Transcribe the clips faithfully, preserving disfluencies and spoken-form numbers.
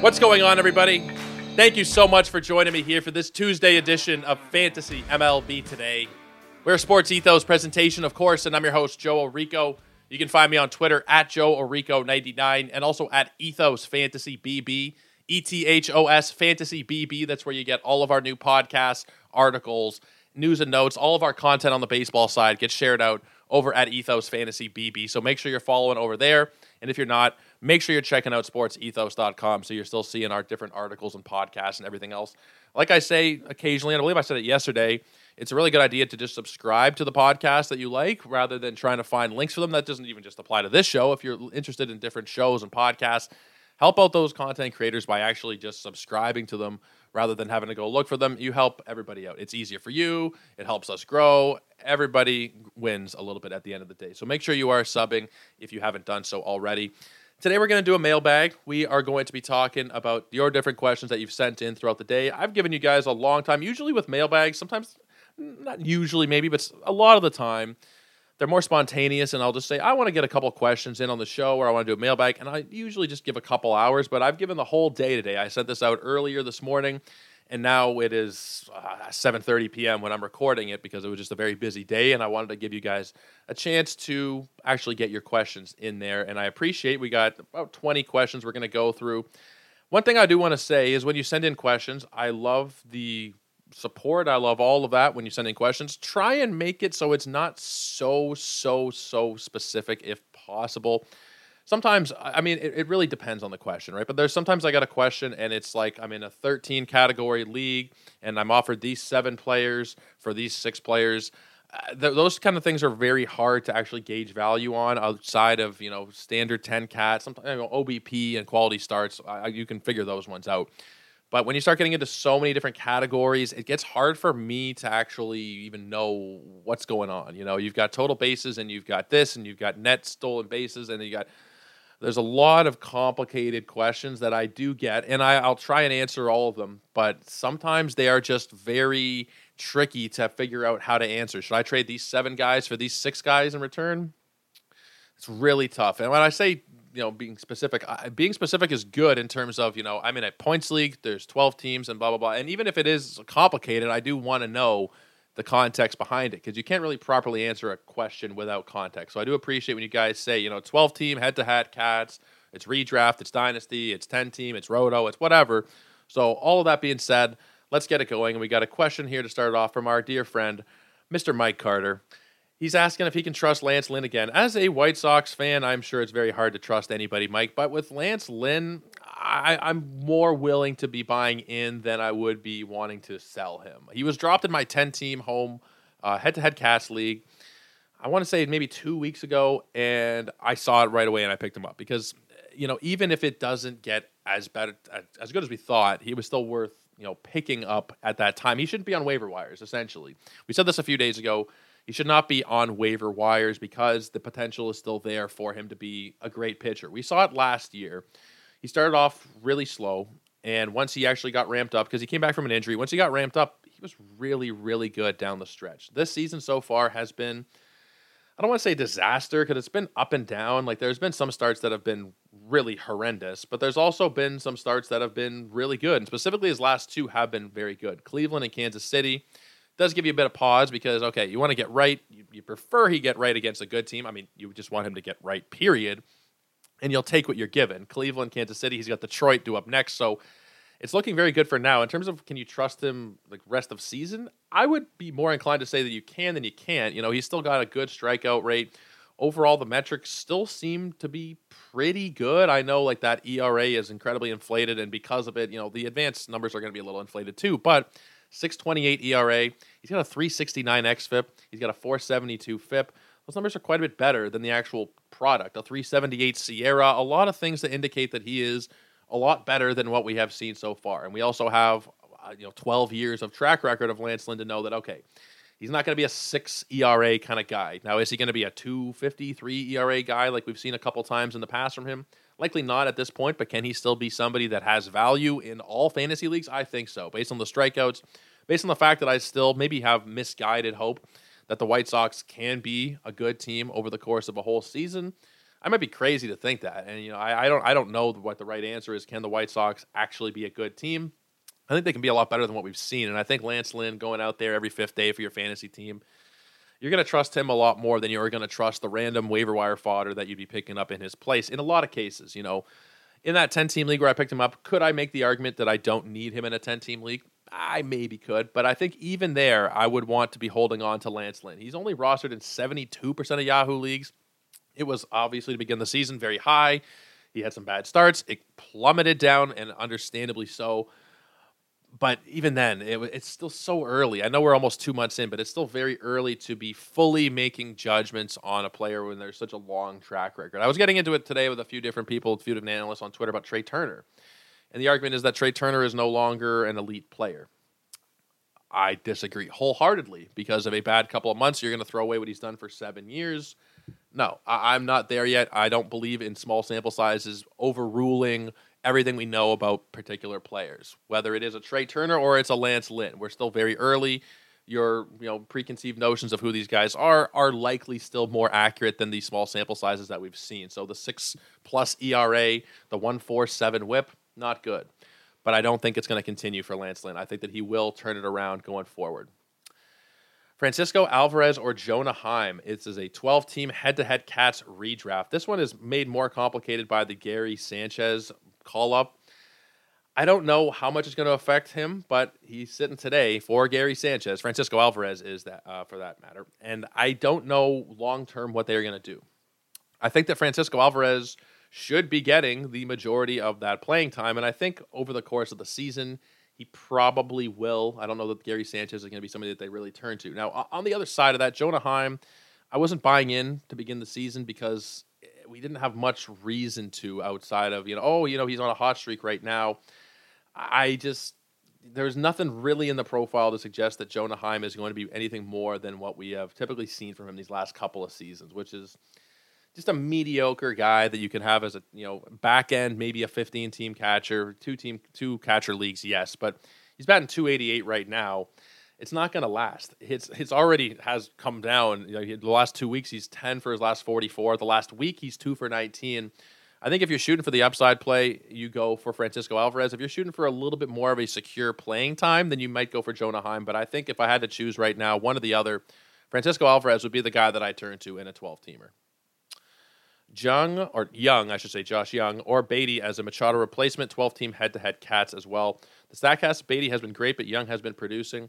What's going on, everybody? Thank you so much for joining me here for this Tuesday edition of Fantasy M L B Today. We're a Sports Ethos presentation, of course, and I'm your host, Joe O'Rico. You can find me on Twitter at Joe O'Rico ninety-nine and also at Ethos Fantasy B B, E T H O S Fantasy B B. That's where you get all of our new podcasts, articles, news and notes. All of our content on the baseball side gets shared out over at Ethos Fantasy B B. So make sure you're following over there. And if you're not, make sure you're checking out sports ethos dot com so you're still seeing our different articles and podcasts and everything else. Like I say occasionally, and I believe I said it yesterday, it's a really good idea to just subscribe to the podcast that you like rather than trying to find links for them. That doesn't even just apply to this show. If you're interested in different shows and podcasts, help out those content creators by actually just subscribing to them rather than having to go look for them. You help everybody out. It's easier for you. It helps us grow. Everybody wins a little bit at the end of the day. So make sure you are subbing if you haven't done so already. Today we're going to do a mailbag. We are going to be talking about your different questions that you've sent in throughout the day. I've given you guys a long time, usually with mailbags, sometimes... Not usually, maybe, but a lot of the time, they're more spontaneous, and I'll just say, I want to get a couple questions in on the show, or I want to do a mailbag, and I usually just give a couple hours, but I've given the whole day today. I sent this out earlier this morning, and now it is uh, seven thirty p.m. when I'm recording it, because it was just a very busy day, and I wanted to give you guys a chance to actually get your questions in there, and I appreciate we got about twenty questions we're going to go through. One thing I do want to say is when you send in questions, I love the support. I love all of that when you send in questions. Try and make it so it's not so, so, so specific if possible. Sometimes, I mean, it, it really depends on the question, right? But there's sometimes I got a question and it's like I'm in a thirteen category league and I'm offered these seven players for these six players. Uh, th- those kind of things are very hard to actually gauge value on outside of, you know, standard ten cat, sometimes you know, O B P and quality starts. Uh, you can figure those ones out. But when you start getting into so many different categories, it gets hard for me to actually even know what's going on. You know, you've got total bases and you've got this and you've got net stolen bases and you got there's a lot of complicated questions that I do get, and I, I'll try and answer all of them. But sometimes they are just very tricky to figure out how to answer. Should I trade these seven guys for these six guys in return? It's really tough. And when I say you know, being specific, I, being specific is good in terms of, you know, I'm in a points league, there's twelve teams and blah, blah, blah. And even if it is complicated, I do want to know the context behind it because you can't really properly answer a question without context. So I do appreciate when you guys say, you know, twelve team head to head cats, it's redraft, it's dynasty, it's ten team, it's roto, it's whatever. So all of that being said, let's get it going. And we got a question here to start off from our dear friend, Mister Mike Carter. He's asking if he can trust Lance Lynn again. As a White Sox fan, I'm sure it's very hard to trust anybody, Mike. But with Lance Lynn, I, I'm more willing to be buying in than I would be wanting to sell him. He was dropped in my ten-team home uh, head-to-head cast league, I want to say maybe two weeks ago, and I saw it right away and I picked him up. Because, you know, even if it doesn't get as better, as good as we thought, he was still worth, you know, picking up at that time. He shouldn't be on waiver wires, essentially. We said this a few days ago. He should not be on waiver wires because the potential is still there for him to be a great pitcher. We saw it last year. He started off really slow, and once he actually got ramped up, because he came back from an injury, once he got ramped up, he was really, really good down the stretch. This season so far has been, I don't want to say disaster, because it's been up and down. Like, there's been some starts that have been really horrendous, but there's also been some starts that have been really good, and specifically his last two have been very good. Cleveland and Kansas City does give you a bit of pause because, okay, you want to get right. You, you prefer he get right against a good team. I mean, you just want him to get right, period. And you'll take what you're given. Cleveland, Kansas City, he's got Detroit due up next. So it's looking very good for now. In terms of can you trust him like rest of season, I would be more inclined to say that you can than you can't. You know, he's still got a good strikeout rate. Overall, the metrics still seem to be pretty good. I know like that E R A is incredibly inflated, and because of it, you know, the advanced numbers are going to be a little inflated too, but six twenty-eight E R A. He's got a three sixty-nine xFIP. He's got a four seventy-two FIP. Those numbers are quite a bit better than the actual product. A three seventy-eight Sierra. A lot of things to indicate that he is a lot better than what we have seen so far. And we also have you know twelve years of track record of Lance Lynn to know that, okay, he's not going to be a six E R A kind of guy. Now, is he going to be a two fifty-three E R A guy like we've seen a couple times in the past from him? Likely not at this point, but can he still be somebody that has value in all fantasy leagues? I think so, based on the strikeouts, based on the fact that I still maybe have misguided hope that the White Sox can be a good team over the course of a whole season. I might be crazy to think that. And, you know, I, I don't I don't know what the right answer is. Can the White Sox actually be a good team? I think they can be a lot better than what we've seen. And I think Lance Lynn going out there every fifth day for your fantasy team, you're going to trust him a lot more than you're going to trust the random waiver wire fodder that you'd be picking up in his place. In a lot of cases, you know, in that ten-team league where I picked him up, could I make the argument that I don't need him in a ten-team league? I maybe could, but I think even there, I would want to be holding on to Lance Lynn. He's only rostered in seventy-two percent of Yahoo leagues. It was obviously to begin the season very high. He had some bad starts. It plummeted down, and understandably so. But even then, it, it's still so early. I know we're almost two months in, but it's still very early to be fully making judgments on a player when there's such a long track record. I was getting into it today with a few different people, a few different analysts on Twitter about Trey Turner. And the argument is that Trey Turner is no longer an elite player. I disagree wholeheartedly, because of a bad couple of months, you're going to throw away what he's done for seven years. No, I, I'm not there yet. I don't believe in small sample sizes overruling everything we know about particular players, whether it is a Trey Turner or it's a Lance Lynn. We're still very early. Your you know preconceived notions of who these guys are are likely still more accurate than the small sample sizes that we've seen. So the six-plus E R A, the one point four seven whip, not good. But I don't think it's going to continue for Lance Lynn. I think that he will turn it around going forward. Francisco Alvarez or Jonah Heim. This is a twelve-team head-to-head Cats redraft. This one is made more complicated by the Gary Sanchez call-up. I don't know how much it's going to affect him, but he's sitting today for Gary Sanchez. Francisco Alvarez is that, uh, for that matter. And I don't know long-term what they're going to do. I think that Francisco Alvarez should be getting the majority of that playing time, and I think over the course of the season, he probably will. I don't know that Gary Sanchez is going to be somebody that they really turn to. Now, on the other side of that, Jonah Heim, I wasn't buying in to begin the season because we didn't have much reason to outside of, you know, oh, you know, he's on a hot streak right now. I just, there's nothing really in the profile to suggest that Jonah Heim is going to be anything more than what we have typically seen from him these last couple of seasons, which is just a mediocre guy that you can have as a, you know, back end, maybe a fifteen-team catcher, two-team, two catcher leagues, yes, but he's batting two eighty-eight right now. It's not going to last. It's it's already has come down. You know, the last two weeks, he's ten for his last forty-four. The last week, he's two for nineteen. I think if you're shooting for the upside play, you go for Francisco Alvarez. If you're shooting for a little bit more of a secure playing time, then you might go for Jonah Heim. But I think if I had to choose right now, one or the other, Francisco Alvarez would be the guy that I turn to in a twelve-teamer. Jung, or Young, I should say, Josh Jung, or Beatty as a Machado replacement, twelve-team head-to-head Cats as well. The Statcast, Beatty has been great, but Young has been producing.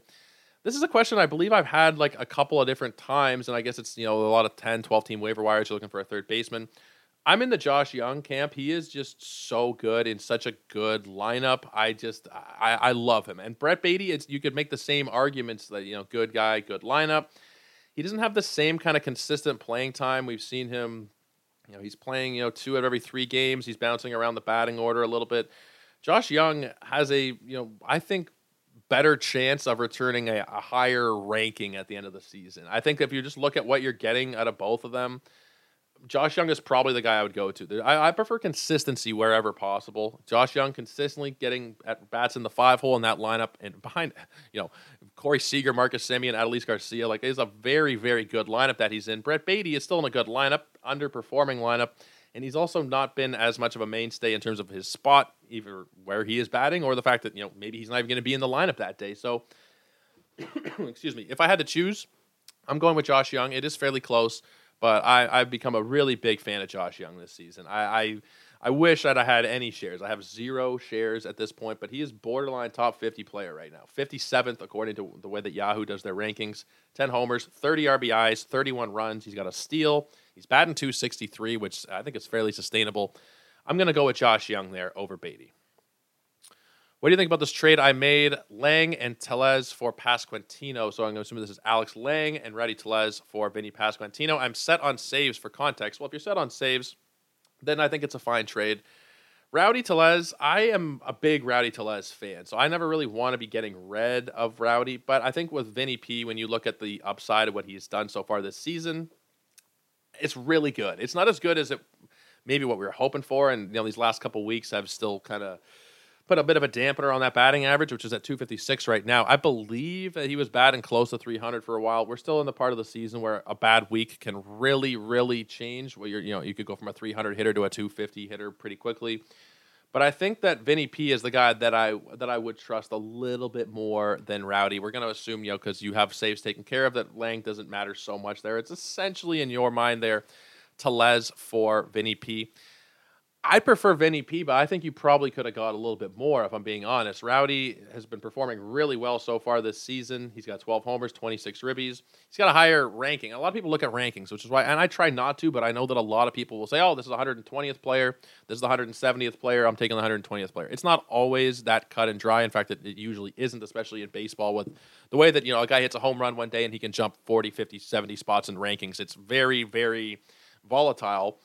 This is a question I believe I've had like a couple of different times, and I guess it's, you know, a lot of ten, twelve-team waiver wires. You're looking for a third baseman. I'm in the Josh Jung camp. He is just so good in such a good lineup. I just, I, I love him. And Brett Beatty, it's, you could make the same arguments that, you know, good guy, good lineup. He doesn't have the same kind of consistent playing time. We've seen him, you know, he's playing, you know, two out of every three games. He's bouncing around the batting order a little bit. Josh Jung has a, you know, I think, better chance of returning a, a higher ranking at the end of the season. I think if you just look at what you're getting out of both of them, Josh Jung is probably the guy I would go to. I, I prefer consistency wherever possible. Josh Jung consistently getting at bats in the five hole in that lineup and behind, you know, Corey Seager, Marcus Semien, Adolis Garcia. Like, it's a very, very good lineup that he's in. Brett Beatty is still in a good lineup, underperforming lineup. And he's also not been as much of a mainstay in terms of his spot, either where he is batting or the fact that, you know, maybe he's not even going to be in the lineup that day. So, excuse me, if I had to choose, I'm going with Josh Jung. It is fairly close, but I, I've become a really big fan of Josh Jung this season. I, I I wish that I had any shares. I have zero shares at this point, but he is borderline top fifty player right now. fifty-seventh, according to the way that Yahoo does their rankings. ten homers, thirty R B Is, thirty-one runs. He's got a steal. He's batting two sixty-three, which I think is fairly sustainable. I'm going to go with Josh Jung there over Beatty. What do you think about this trade I made? Lang and Tellez for Pasquantino. So I'm going to assume this is Alex Lang and Rowdy Tellez for Vinny Pasquantino. I'm set on saves for context. Well, if you're set on saves, then I think it's a fine trade. Rowdy Tellez, I am a big Rowdy Tellez fan, so I never really want to be getting rid of Rowdy. But I think with Vinny P, when you look at the upside of what he's done so far this season, it's really good. It's not as good as it maybe what we were hoping for, and you know these last couple of weeks have still kind of put a bit of a dampener on that batting average, which is at two fifty-six right now. I believe that he was batting close to three hundred for a while. We're still in the part of the season where a bad week can really, really change. Where you're, you know, you could go from a three hundred hitter to a two fifty hitter pretty quickly. But I think that Vinny P is the guy that I that I would trust a little bit more than Rowdy. We're going to assume, you know, because you have saves taken care of, that Lang doesn't matter so much there. It's essentially, in your mind there, Tellez for Vinny P. I prefer Vinny P, but I think you probably could have got a little bit more, if I'm being honest. Rowdy has been performing really well so far this season. He's got twelve homers, twenty-six ribbies. He's got a higher ranking. A lot of people look at rankings, which is why, and I try not to, but I know that a lot of people will say, oh, this is the one hundred twentieth player. This is the one hundred seventieth player. I'm taking the one hundred twentieth player. It's not always that cut and dry. In fact, it, it usually isn't, especially in baseball, with the way that, you know, a guy hits a home run one day and he can jump forty, fifty, seventy spots in rankings. It's very, very volatile.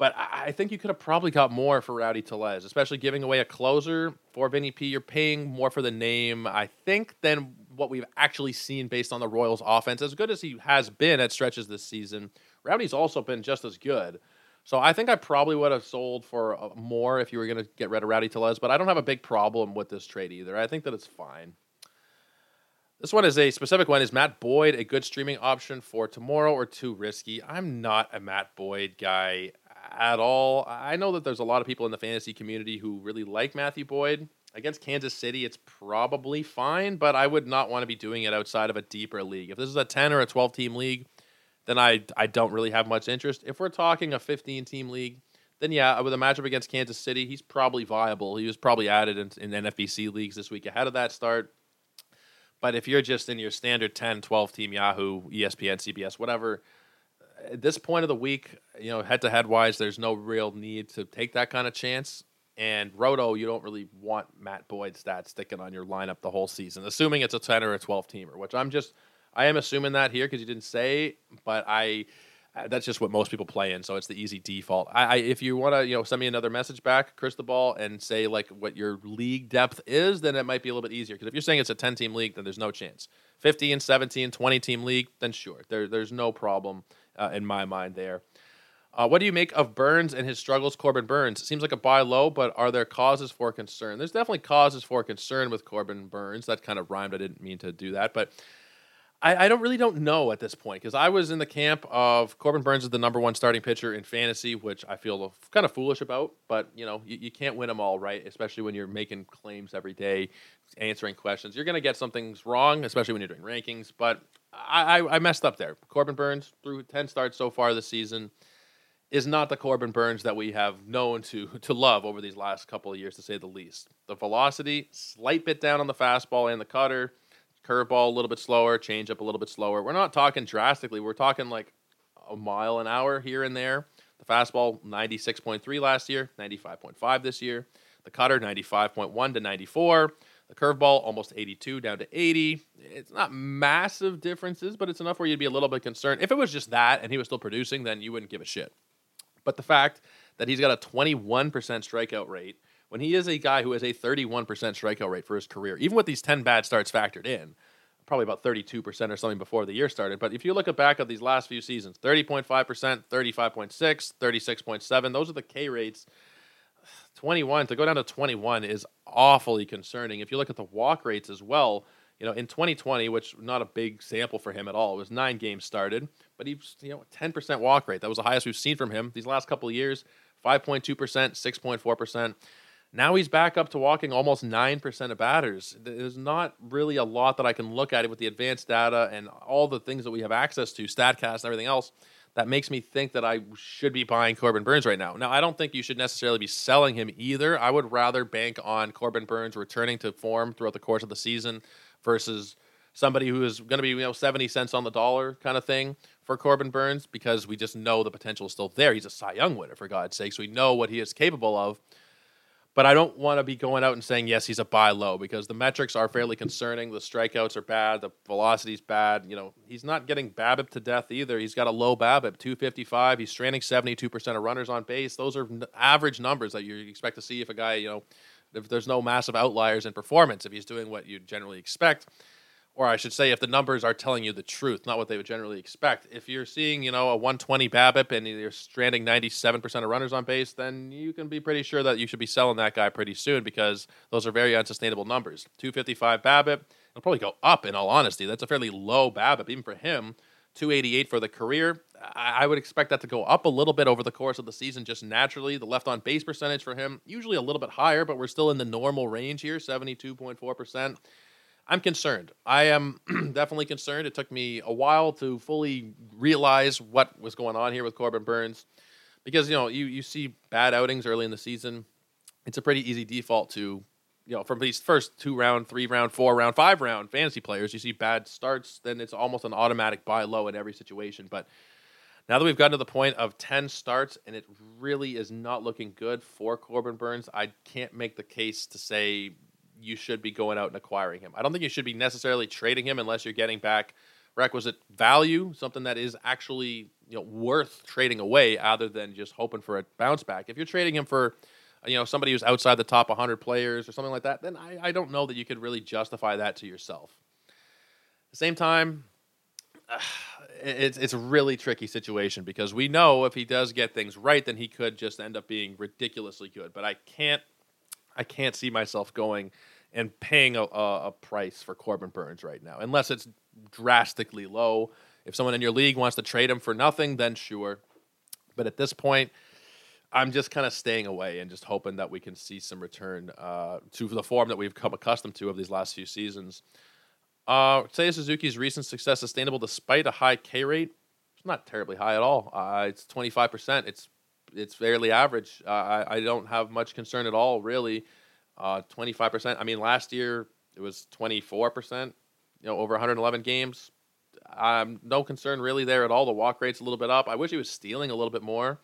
But I think you could have probably got more for Rowdy Tellez, especially giving away a closer for Vinny P. You're paying more for the name, I think, than what we've actually seen based on the Royals' offense. As good as he has been at stretches this season, Rowdy's also been just as good. So I think I probably would have sold for more if you were going to get rid of Rowdy Tellez, but I don't have a big problem with this trade either. I think that it's fine. This one is a specific one. Is Matt Boyd a good streaming option for tomorrow or too risky? I'm not a Matt Boyd guy at all. I know that there's a lot of people in the fantasy community who really like Matthew Boyd. Against Kansas City, it's probably fine, but I would not want to be doing it outside of a deeper league. If this is a ten or a twelve-team league, then I I don't really have much interest. If we're talking a fifteen-team league, then yeah, with a matchup against Kansas City, he's probably viable. He was probably added in, in N F B C leagues this week ahead of that start. But if you're just in your standard ten, twelve-team Yahoo, E S P N, C B S, whatever, at this point of the week, you know, head-to-head wise, there's no real need to take that kind of chance. And Roto, you don't really want Matt Boyd's stats sticking on your lineup the whole season, assuming it's a ten or a twelve-teamer, which I'm just, I am assuming that here because you didn't say, but I, that's just what most people play in, so it's the easy default. I, I if you want to, you know, send me another message back, Cristobal, and say like what your league depth is, then it might be a little bit easier. Because if you're saying it's a ten-team league, then there's no chance. fifteen, seventeen, twenty-team league, then sure, there there's no problem. Uh, in my mind there. Uh, what do you make of Burnes and his struggles, Corbin Burnes? Seems like a buy low, but are there causes for concern? There's definitely causes for concern with Corbin Burnes. That kind of rhymed. I didn't mean to do that, but I, I don't really don't know at this point because I was in the camp of Corbin Burnes is the number one starting pitcher in fantasy, which I feel kind of foolish about, but you know, you, you can't win them all, right? Especially when you're making claims every day, answering questions. You're going to get some things wrong, especially when you're doing rankings, but I, I messed up there. Corbin Burnes, through ten starts so far this season, is not the Corbin Burnes that we have known to to love over these last couple of years, to say the least. The velocity, slight bit down on the fastball and the cutter. Curveball a little bit slower, changeup a little bit slower. We're not talking drastically. We're talking like a mile an hour here and there. The fastball, ninety-six point three last year, ninety-five point five this year. The cutter, ninety-five point one to ninety-four. The curveball, almost eighty-two down to eighty. It's not massive differences, but it's enough where you'd be a little bit concerned. If it was just that and he was still producing, then you wouldn't give a shit. But the fact that he's got a twenty-one percent strikeout rate, when he is a guy who has a thirty-one percent strikeout rate for his career, even with these ten bad starts factored in, probably about thirty-two percent or something before the year started. But if you look at back at these last few seasons, thirty point five percent, thirty-five point six, thirty-six point seven, those are the K rates. twenty-one, to go down to twenty-one is awfully concerning. If you look at the walk rates as well, you know, in twenty twenty, which not a big sample for him at all, it was nine games started, but he's, you know, ten percent walk rate. That was the highest we've seen from him these last couple of years, five point two percent, six point four percent. Now he's back up to walking almost nine percent of batters. There's not really a lot that I can look at it with the advanced data and all the things that we have access to, StatCast and everything else, that makes me think that I should be buying Corbin Burnes right now. Now, I don't think you should necessarily be selling him either. I would rather bank on Corbin Burnes returning to form throughout the course of the season versus somebody who is going to be, you know, seventy cents on the dollar kind of thing for Corbin Burnes, because we just know the potential is still there. He's a Cy Young winner, for God's sakes. We know what he is capable of. But I don't want to be going out and saying, yes, he's a buy low, because the metrics are fairly concerning. The strikeouts are bad. The velocity's bad. You know, he's not getting BABIP to death either. He's got a low BABIP, two fifty-five. He's stranding seventy-two percent of runners on base. Those are average numbers that you expect to see if a guy, you know, if there's no massive outliers in performance, if he's doing what you generally expect. or I should say if the numbers are telling you the truth, not what they would generally expect. If you're seeing, you know, a one twenty BABIP and you're stranding ninety-seven percent of runners on base, then you can be pretty sure that you should be selling that guy pretty soon because those are very unsustainable numbers. two fifty-five BABIP, it'll probably go up in all honesty. That's a fairly low BABIP, even for him. two eighty-eight for the career. I would expect that to go up a little bit over the course of the season just naturally. The left on base percentage for him, usually a little bit higher, but we're still in the normal range here, seventy-two point four percent. I'm concerned. I am definitely concerned. It took me a while to fully realize what was going on here with Corbin Burnes because, you know, you, you see bad outings early in the season. It's a pretty easy default to, you know, from these first two-round, three-round, four-round, five-round fantasy players, you see bad starts, then it's almost an automatic buy low in every situation. But now that we've gotten to the point of ten starts, and it really is not looking good for Corbin Burnes, I can't make the case to say you should be going out and acquiring him. I don't think you should be necessarily trading him unless you're getting back requisite value, something that is actually, you know, worth trading away other than just hoping for a bounce back. If you're trading him for, you know, somebody who's outside the top one hundred players or something like that, then I, I don't know that you could really justify that to yourself. At the same time, uh, it's it's a really tricky situation because we know if he does get things right, then he could just end up being ridiculously good. But I can't I can't see myself going and paying a, a price for Corbin Burnes right now, unless it's drastically low. If someone in your league wants to trade him for nothing, then sure. But at this point, I'm just kind of staying away and just hoping that we can see some return uh, to the form that we've come accustomed to of these last few seasons. Uh, Seiya Suzuki's recent success sustainable despite a high K rate. It's not terribly high at all. Uh, it's twenty-five percent. It's it's fairly average. Uh, I, I don't have much concern at all, really. Uh, twenty-five percent. I mean, last year it was twenty-four percent. You know, over one hundred eleven games. Um, no concern really there at all. The walk rate's a little bit up. I wish he was stealing a little bit more.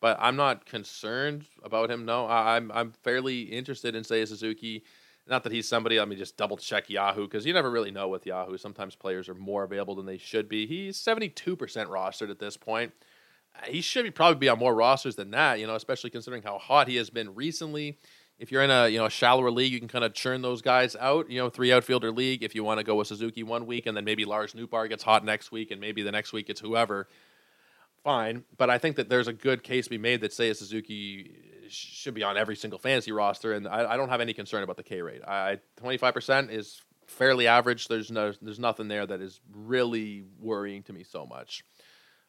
But I'm not concerned about him. No, I'm I'm fairly interested in Seiya Suzuki. Not that he's somebody. Let me just double check Yahoo because you never really know with Yahoo. Sometimes players are more available than they should be. He's seventy-two percent rostered at this point. He should be probably be on more rosters than that. You know, especially considering how hot he has been recently. If you're in a you know shallower league, you can kind of churn those guys out. You know, three outfielder league. If you want to go with Suzuki one week and then maybe Lars Nootbaar gets hot next week and maybe the next week it's whoever. Fine, but I think that there's a good case to be made that Seiya Suzuki should be on every single fantasy roster, and I, I don't have any concern about the K rate. I, twenty-five percent is fairly average. There's no, there's nothing there that is really worrying to me so much.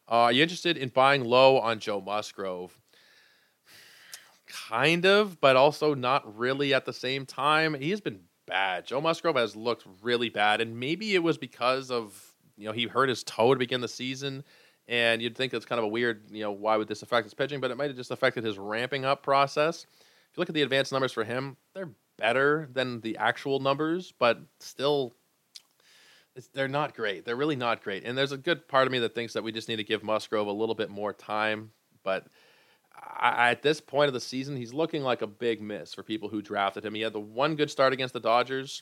Uh, are you interested in buying low on Joe Musgrove? Kind of, but also not really at the same time. He has been bad. Joe Musgrove has looked really bad, and maybe it was because of, you know, he hurt his toe to begin the season. And you'd think that's kind of a weird, you know, why would this affect his pitching? But it might have just affected his ramping up process. If you look at the advanced numbers for him, they're better than the actual numbers, but still, it's, they're not great. They're really not great. And there's a good part of me that thinks that we just need to give Musgrove a little bit more time. But I, at this point of the season, he's looking like a big miss for people who drafted him. He had the one good start against the Dodgers.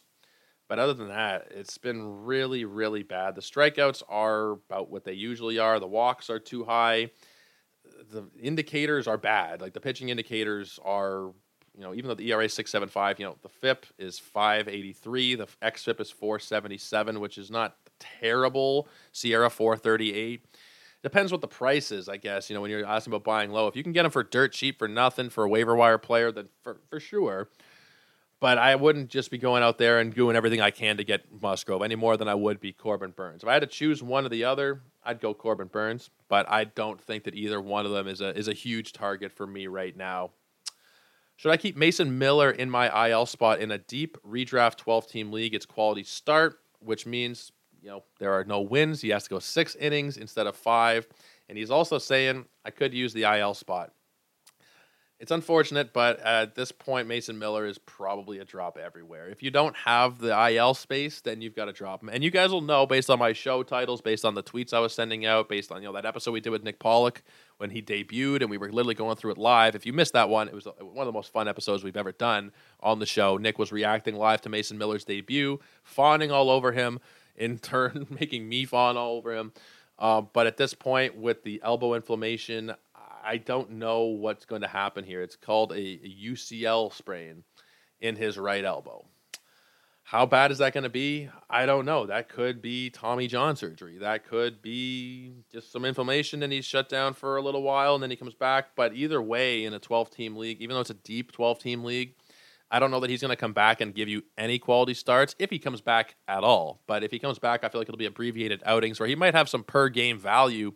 But other than that, it's been really, really bad. The strikeouts are about what they usually are. The walks are too high. The indicators are bad. Like the pitching indicators are, you know, even though the E R A is six point seven five, you know, the F I P is five eighty-three. The X F I P is four seventy-seven, which is not terrible. Sierra four thirty-eight. Depends what the price is, I guess. You know, when you're asking about buying low, if you can get them for dirt cheap, for nothing, for a waiver wire player, then for, for sure. But I wouldn't just be going out there and doing everything I can to get Musgrove any more than I would be Corbin Burnes. If I had to choose one or the other, I'd go Corbin Burnes. But I don't think that either one of them is a is a huge target for me right now. Should I keep Mason Miller in my I L spot in a deep redraft twelve-team league? It's quality start, which means, you know, there are no wins. He has to go six innings instead of five. And he's also saying, I could use the I L spot. It's unfortunate, but at this point, Mason Miller is probably a drop everywhere. If you don't have the I L space, then you've got to drop him. And you guys will know based on my show titles, based on the tweets I was sending out, based on, you know, that episode we did with Nick Pollock when he debuted and we were literally going through it live. If you missed that one, it was one of the most fun episodes we've ever done on the show. Nick was reacting live to Mason Miller's debut, fawning all over him, in turn making me fawn all over him. Uh, but at this point, with the elbow inflammation, I don't know what's going to happen here. It's called a U C L sprain in his right elbow. How bad is that going to be? I don't know. That could be Tommy John surgery. That could be just some inflammation and he's shut down for a little while and then he comes back. But either way, in a twelve-team league, even though it's a deep twelve-team league, I don't know that he's going to come back and give you any quality starts if he comes back at all. But if he comes back, I feel like it'll be abbreviated outings where he might have some per-game value,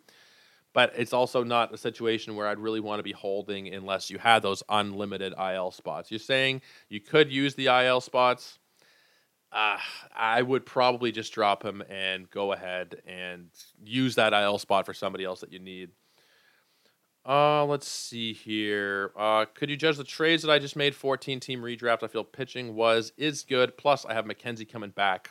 but it's also not a situation where I'd really want to be holding unless you had those unlimited I L spots. You're saying you could use the I L spots. Uh, I would probably just drop him and go ahead and use that I L spot for somebody else that you need. Uh, let's see here. Uh, could you judge the trades that I just made? fourteen-team redraft. I feel pitching was is good. Plus, I have McKenzie coming back.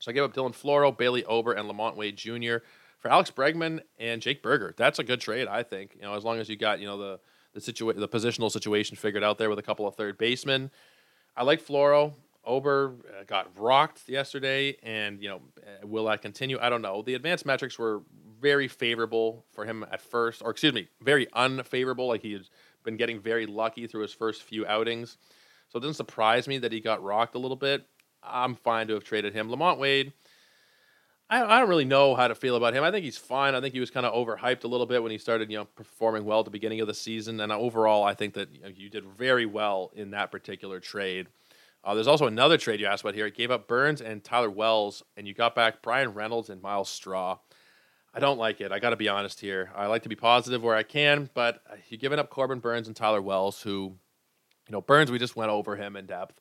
So I gave up Dylan Floro, Bailey Ober, and Lamont Wade Junior for Alex Bregman and Jake Berger. That's a good trade, I think. You know, as long as you got you know the the situa- the positional situation figured out there with a couple of third basemen. I like Floro. Ober got rocked yesterday, and, you know, will that continue? I don't know. The advanced metrics were very favorable for him at first, or excuse me, very unfavorable. Like, he's been getting very lucky through his first few outings. So it doesn't surprise me that he got rocked a little bit. I'm fine to have traded him. Lamont Wade, I, I don't really know how to feel about him. I think he's fine. I think he was kind of overhyped a little bit when he started, you know, performing well at the beginning of the season. And overall, I think that you know, you did very well in that particular trade. Uh, there's also another trade you asked about here. It gave up Burnes and Tyler Wells, and you got back Brian Reynolds and Miles Straw. I don't like it. I got to be honest here. I like to be positive where I can, but you're giving up Corbin Burnes and Tyler Wells, who, you know, Burnes, we just went over him in depth,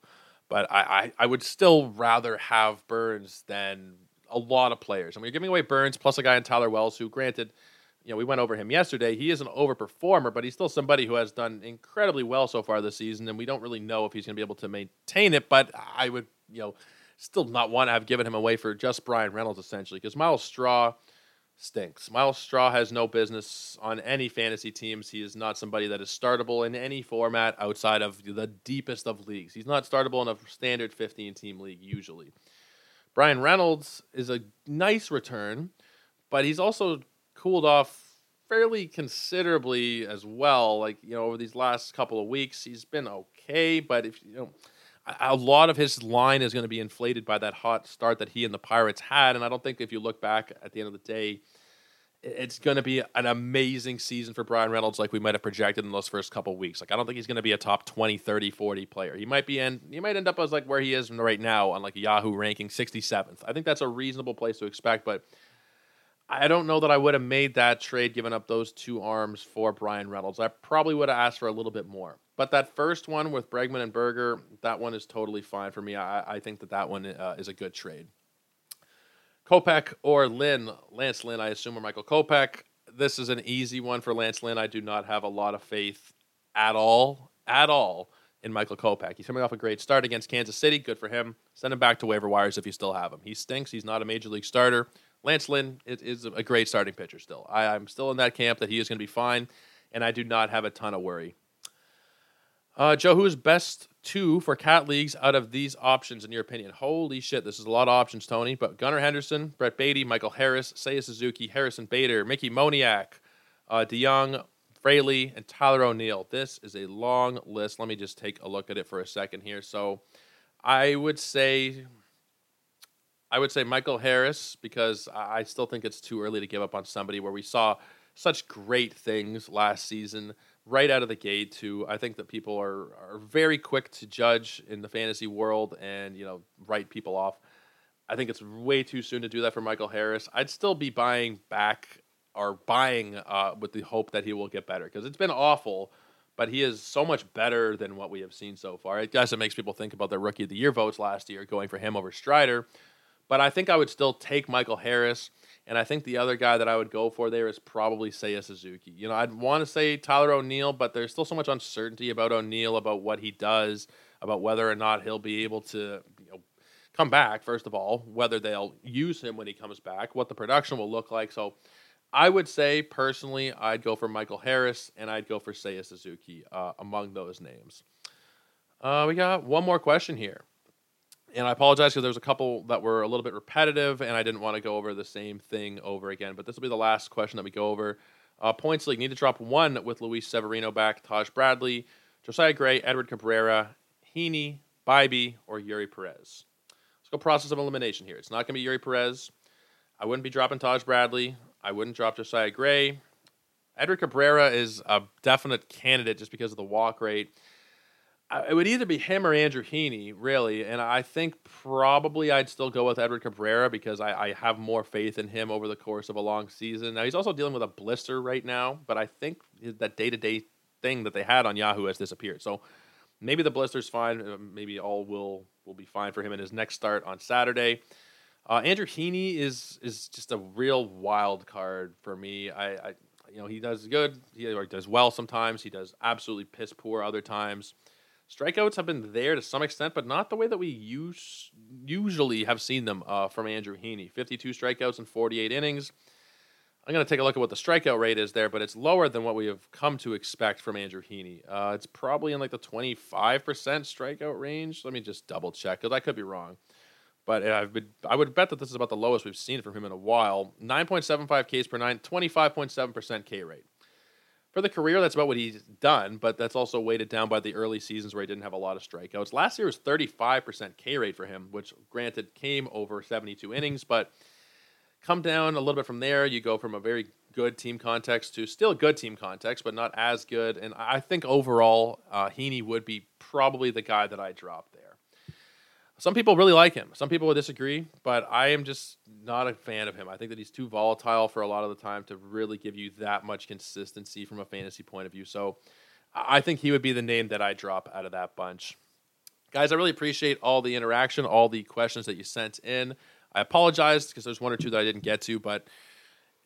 but I, I, I would still rather have Burnes than a lot of players. I mean, you're giving away Burnes plus a guy in Tyler Wells, who, granted, you know, we went over him yesterday. He is an overperformer, but he's still somebody who has done incredibly well so far this season, and we don't really know if he's going to be able to maintain it, but I would, you know, still not want to have given him away for just Brian Reynolds, essentially, because Miles Straw stinks. Miles Straw has no business on any fantasy teams. He is not somebody that is startable in any format outside of the deepest of leagues. He's not startable in a standard fifteen-team league, usually. Brian Reynolds is a nice return, but he's also cooled off fairly considerably as well. Like, you know, over these last couple of weeks, he's been okay, but if you know, a lot of his line is going to be inflated by that hot start that he and the Pirates had. And I don't think if you look back at the end of the day, it's going to be an amazing season for Brian Reynolds, like we might have projected in those first couple of weeks. Like, I don't think he's going to be a top twenty, thirty, forty player. He might be in, he might end up as like where he is right now on like a Yahoo ranking, sixty-seventh. I think that's a reasonable place to expect, but I don't know that I would have made that trade, giving up those two arms for Brian Reynolds. I probably would have asked for a little bit more. But that first one with Bregman and Berger, that one is totally fine for me. I, I think that that one uh, is a good trade. Kopech or Lynn. Lance Lynn, I assume, or Michael Kopech. This is an easy one for Lance Lynn. I do not have a lot of faith at all, at all, in Michael Kopech. He's coming off a great start against Kansas City. Good for him. Send him back to waiver wires if you still have him. He stinks. He's not a major league starter. Lance Lynn is a great starting pitcher still. I, I'm still in that camp that he is going to be fine, and I do not have a ton of worry. Uh, Joe, who's best two for cat leagues out of these options, in your opinion? Holy shit, this is a lot of options, Tony. But Gunnar Henderson, Brett Beatty, Michael Harris, Seiya Suzuki, Harrison Bader, Mickey Moniak, uh, DeJong, Fraley, and Tyler O'Neill. This is a long list. Let me just take a look at it for a second here. So I would say... I would say Michael Harris, because I still think it's too early to give up on somebody where we saw such great things last season right out of the gate. To I think that people are, are very quick to judge in the fantasy world and, you know, write people off. I think it's way too soon to do that for Michael Harris. I'd still be buying back or buying uh, with the hope that he will get better, because it's been awful, but he is so much better than what we have seen so far. I guess it makes people think about their Rookie of the Year votes last year going for him over Strider. But I think I would still take Michael Harris, and I think the other guy that I would go for there is probably Seiya Suzuki. You know, I'd want to say Tyler O'Neill, but there's still so much uncertainty about O'Neill, about what he does, about whether or not he'll be able to, you know, come back, first of all, whether they'll use him when he comes back, what the production will look like. So I would say, personally, I'd go for Michael Harris, and I'd go for Seiya Suzuki uh, among those names. Uh, we got one more question here. And I apologize because there was a couple that were a little bit repetitive, and I didn't want to go over the same thing over again. But this will be the last question that we go over. Uh, points League, need to drop one with Luis Severino back, Taj Bradley, Josiah Gray, Edward Cabrera, Heaney, Bybee, or Eury Pérez. Let's go process of elimination here. It's not going to be Eury Pérez. I wouldn't be dropping Taj Bradley. I wouldn't drop Josiah Gray. Edward Cabrera is a definite candidate just because of the walk rate. I, it would either be him or Andrew Heaney, really, and I think probably I'd still go with Edward Cabrera because I, I have more faith in him over the course of a long season. Now, he's also dealing with a blister right now, but I think that day-to-day thing that they had on Yahoo has disappeared. So maybe the blister's fine. Maybe all will, will be fine for him in his next start on Saturday. Uh, Andrew Heaney is is just a real wild card for me. I, I you know, he does good. He does well sometimes. He does absolutely piss poor other times. Strikeouts have been there to some extent, but not the way that we use, usually have seen them uh, from Andrew Heaney. fifty-two strikeouts in forty-eight innings. I'm going to take a look at what the strikeout rate is there, but it's lower than what we have come to expect from Andrew Heaney. Uh, it's probably in like the twenty-five percent strikeout range. Let me just double check, because I could be wrong. But I've been, I would bet that this is about the lowest we've seen from him in a while. nine point seven five Ks per nine, twenty-five point seven percent K rate. For the career, that's about what he's done, but that's also weighted down by the early seasons where he didn't have a lot of strikeouts. Last year was thirty-five percent K rate for him, which granted came over seventy-two innings, but come down a little bit from there. You go from a very good team context to still good team context, but not as good. And I think overall, uh, Heaney would be probably the guy that I dropped there. Some people really like him. Some people would disagree, but I am just not a fan of him. I think that he's too volatile for a lot of the time to really give you that much consistency from a fantasy point of view. So I think he would be the name that I drop out of that bunch. Guys, I really appreciate all the interaction, all the questions that you sent in. I apologize because there's one or two that I didn't get to, but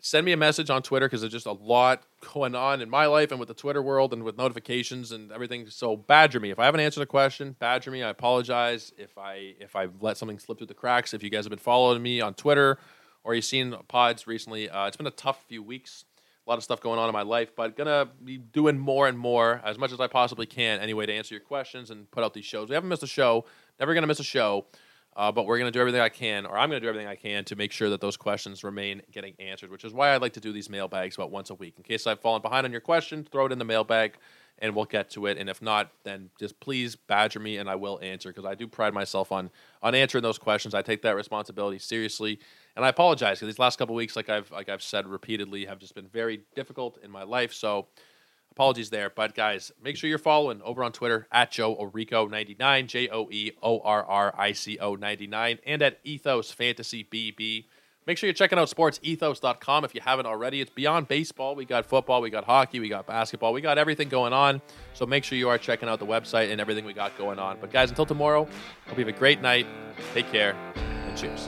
send me a message on Twitter because there's just a lot going on in my life and with the Twitter world and with notifications and everything. So badger me. If I haven't answered a question, badger me. I apologize if I if I've let something slip through the cracks. If you guys have been following me on Twitter or you've seen pods recently, uh, it's been a tough few weeks. A lot of stuff going on in my life, but gonna be doing more and more as much as I possibly can anyway to answer your questions and put out these shows. We haven't missed a show. Never gonna miss a show. Uh, but we're going to do everything I can, or I'm going to do everything I can to make sure that those questions remain getting answered, which is why I like to do these mailbags about once a week. In case I've fallen behind on your question, throw it in the mailbag, and we'll get to it. And if not, then just please badger me, and I will answer, because I do pride myself on on answering those questions. I take that responsibility seriously, and I apologize, because these last couple of weeks, like I've like I've said repeatedly, have just been very difficult in my life, so apologies there. But guys, make sure you're following over on Twitter at Joe O'Rico ninety-nine, J O E O R R I C O ninety-nine, and at Ethos Fantasy B B. Make sure you're checking out sports ethos dot com if you haven't already. It's beyond baseball. We got football, we got hockey, we got basketball, we got everything going on. So make sure you are checking out the website and everything we got going on. But guys, until tomorrow, hope you have a great night. Take care and cheers.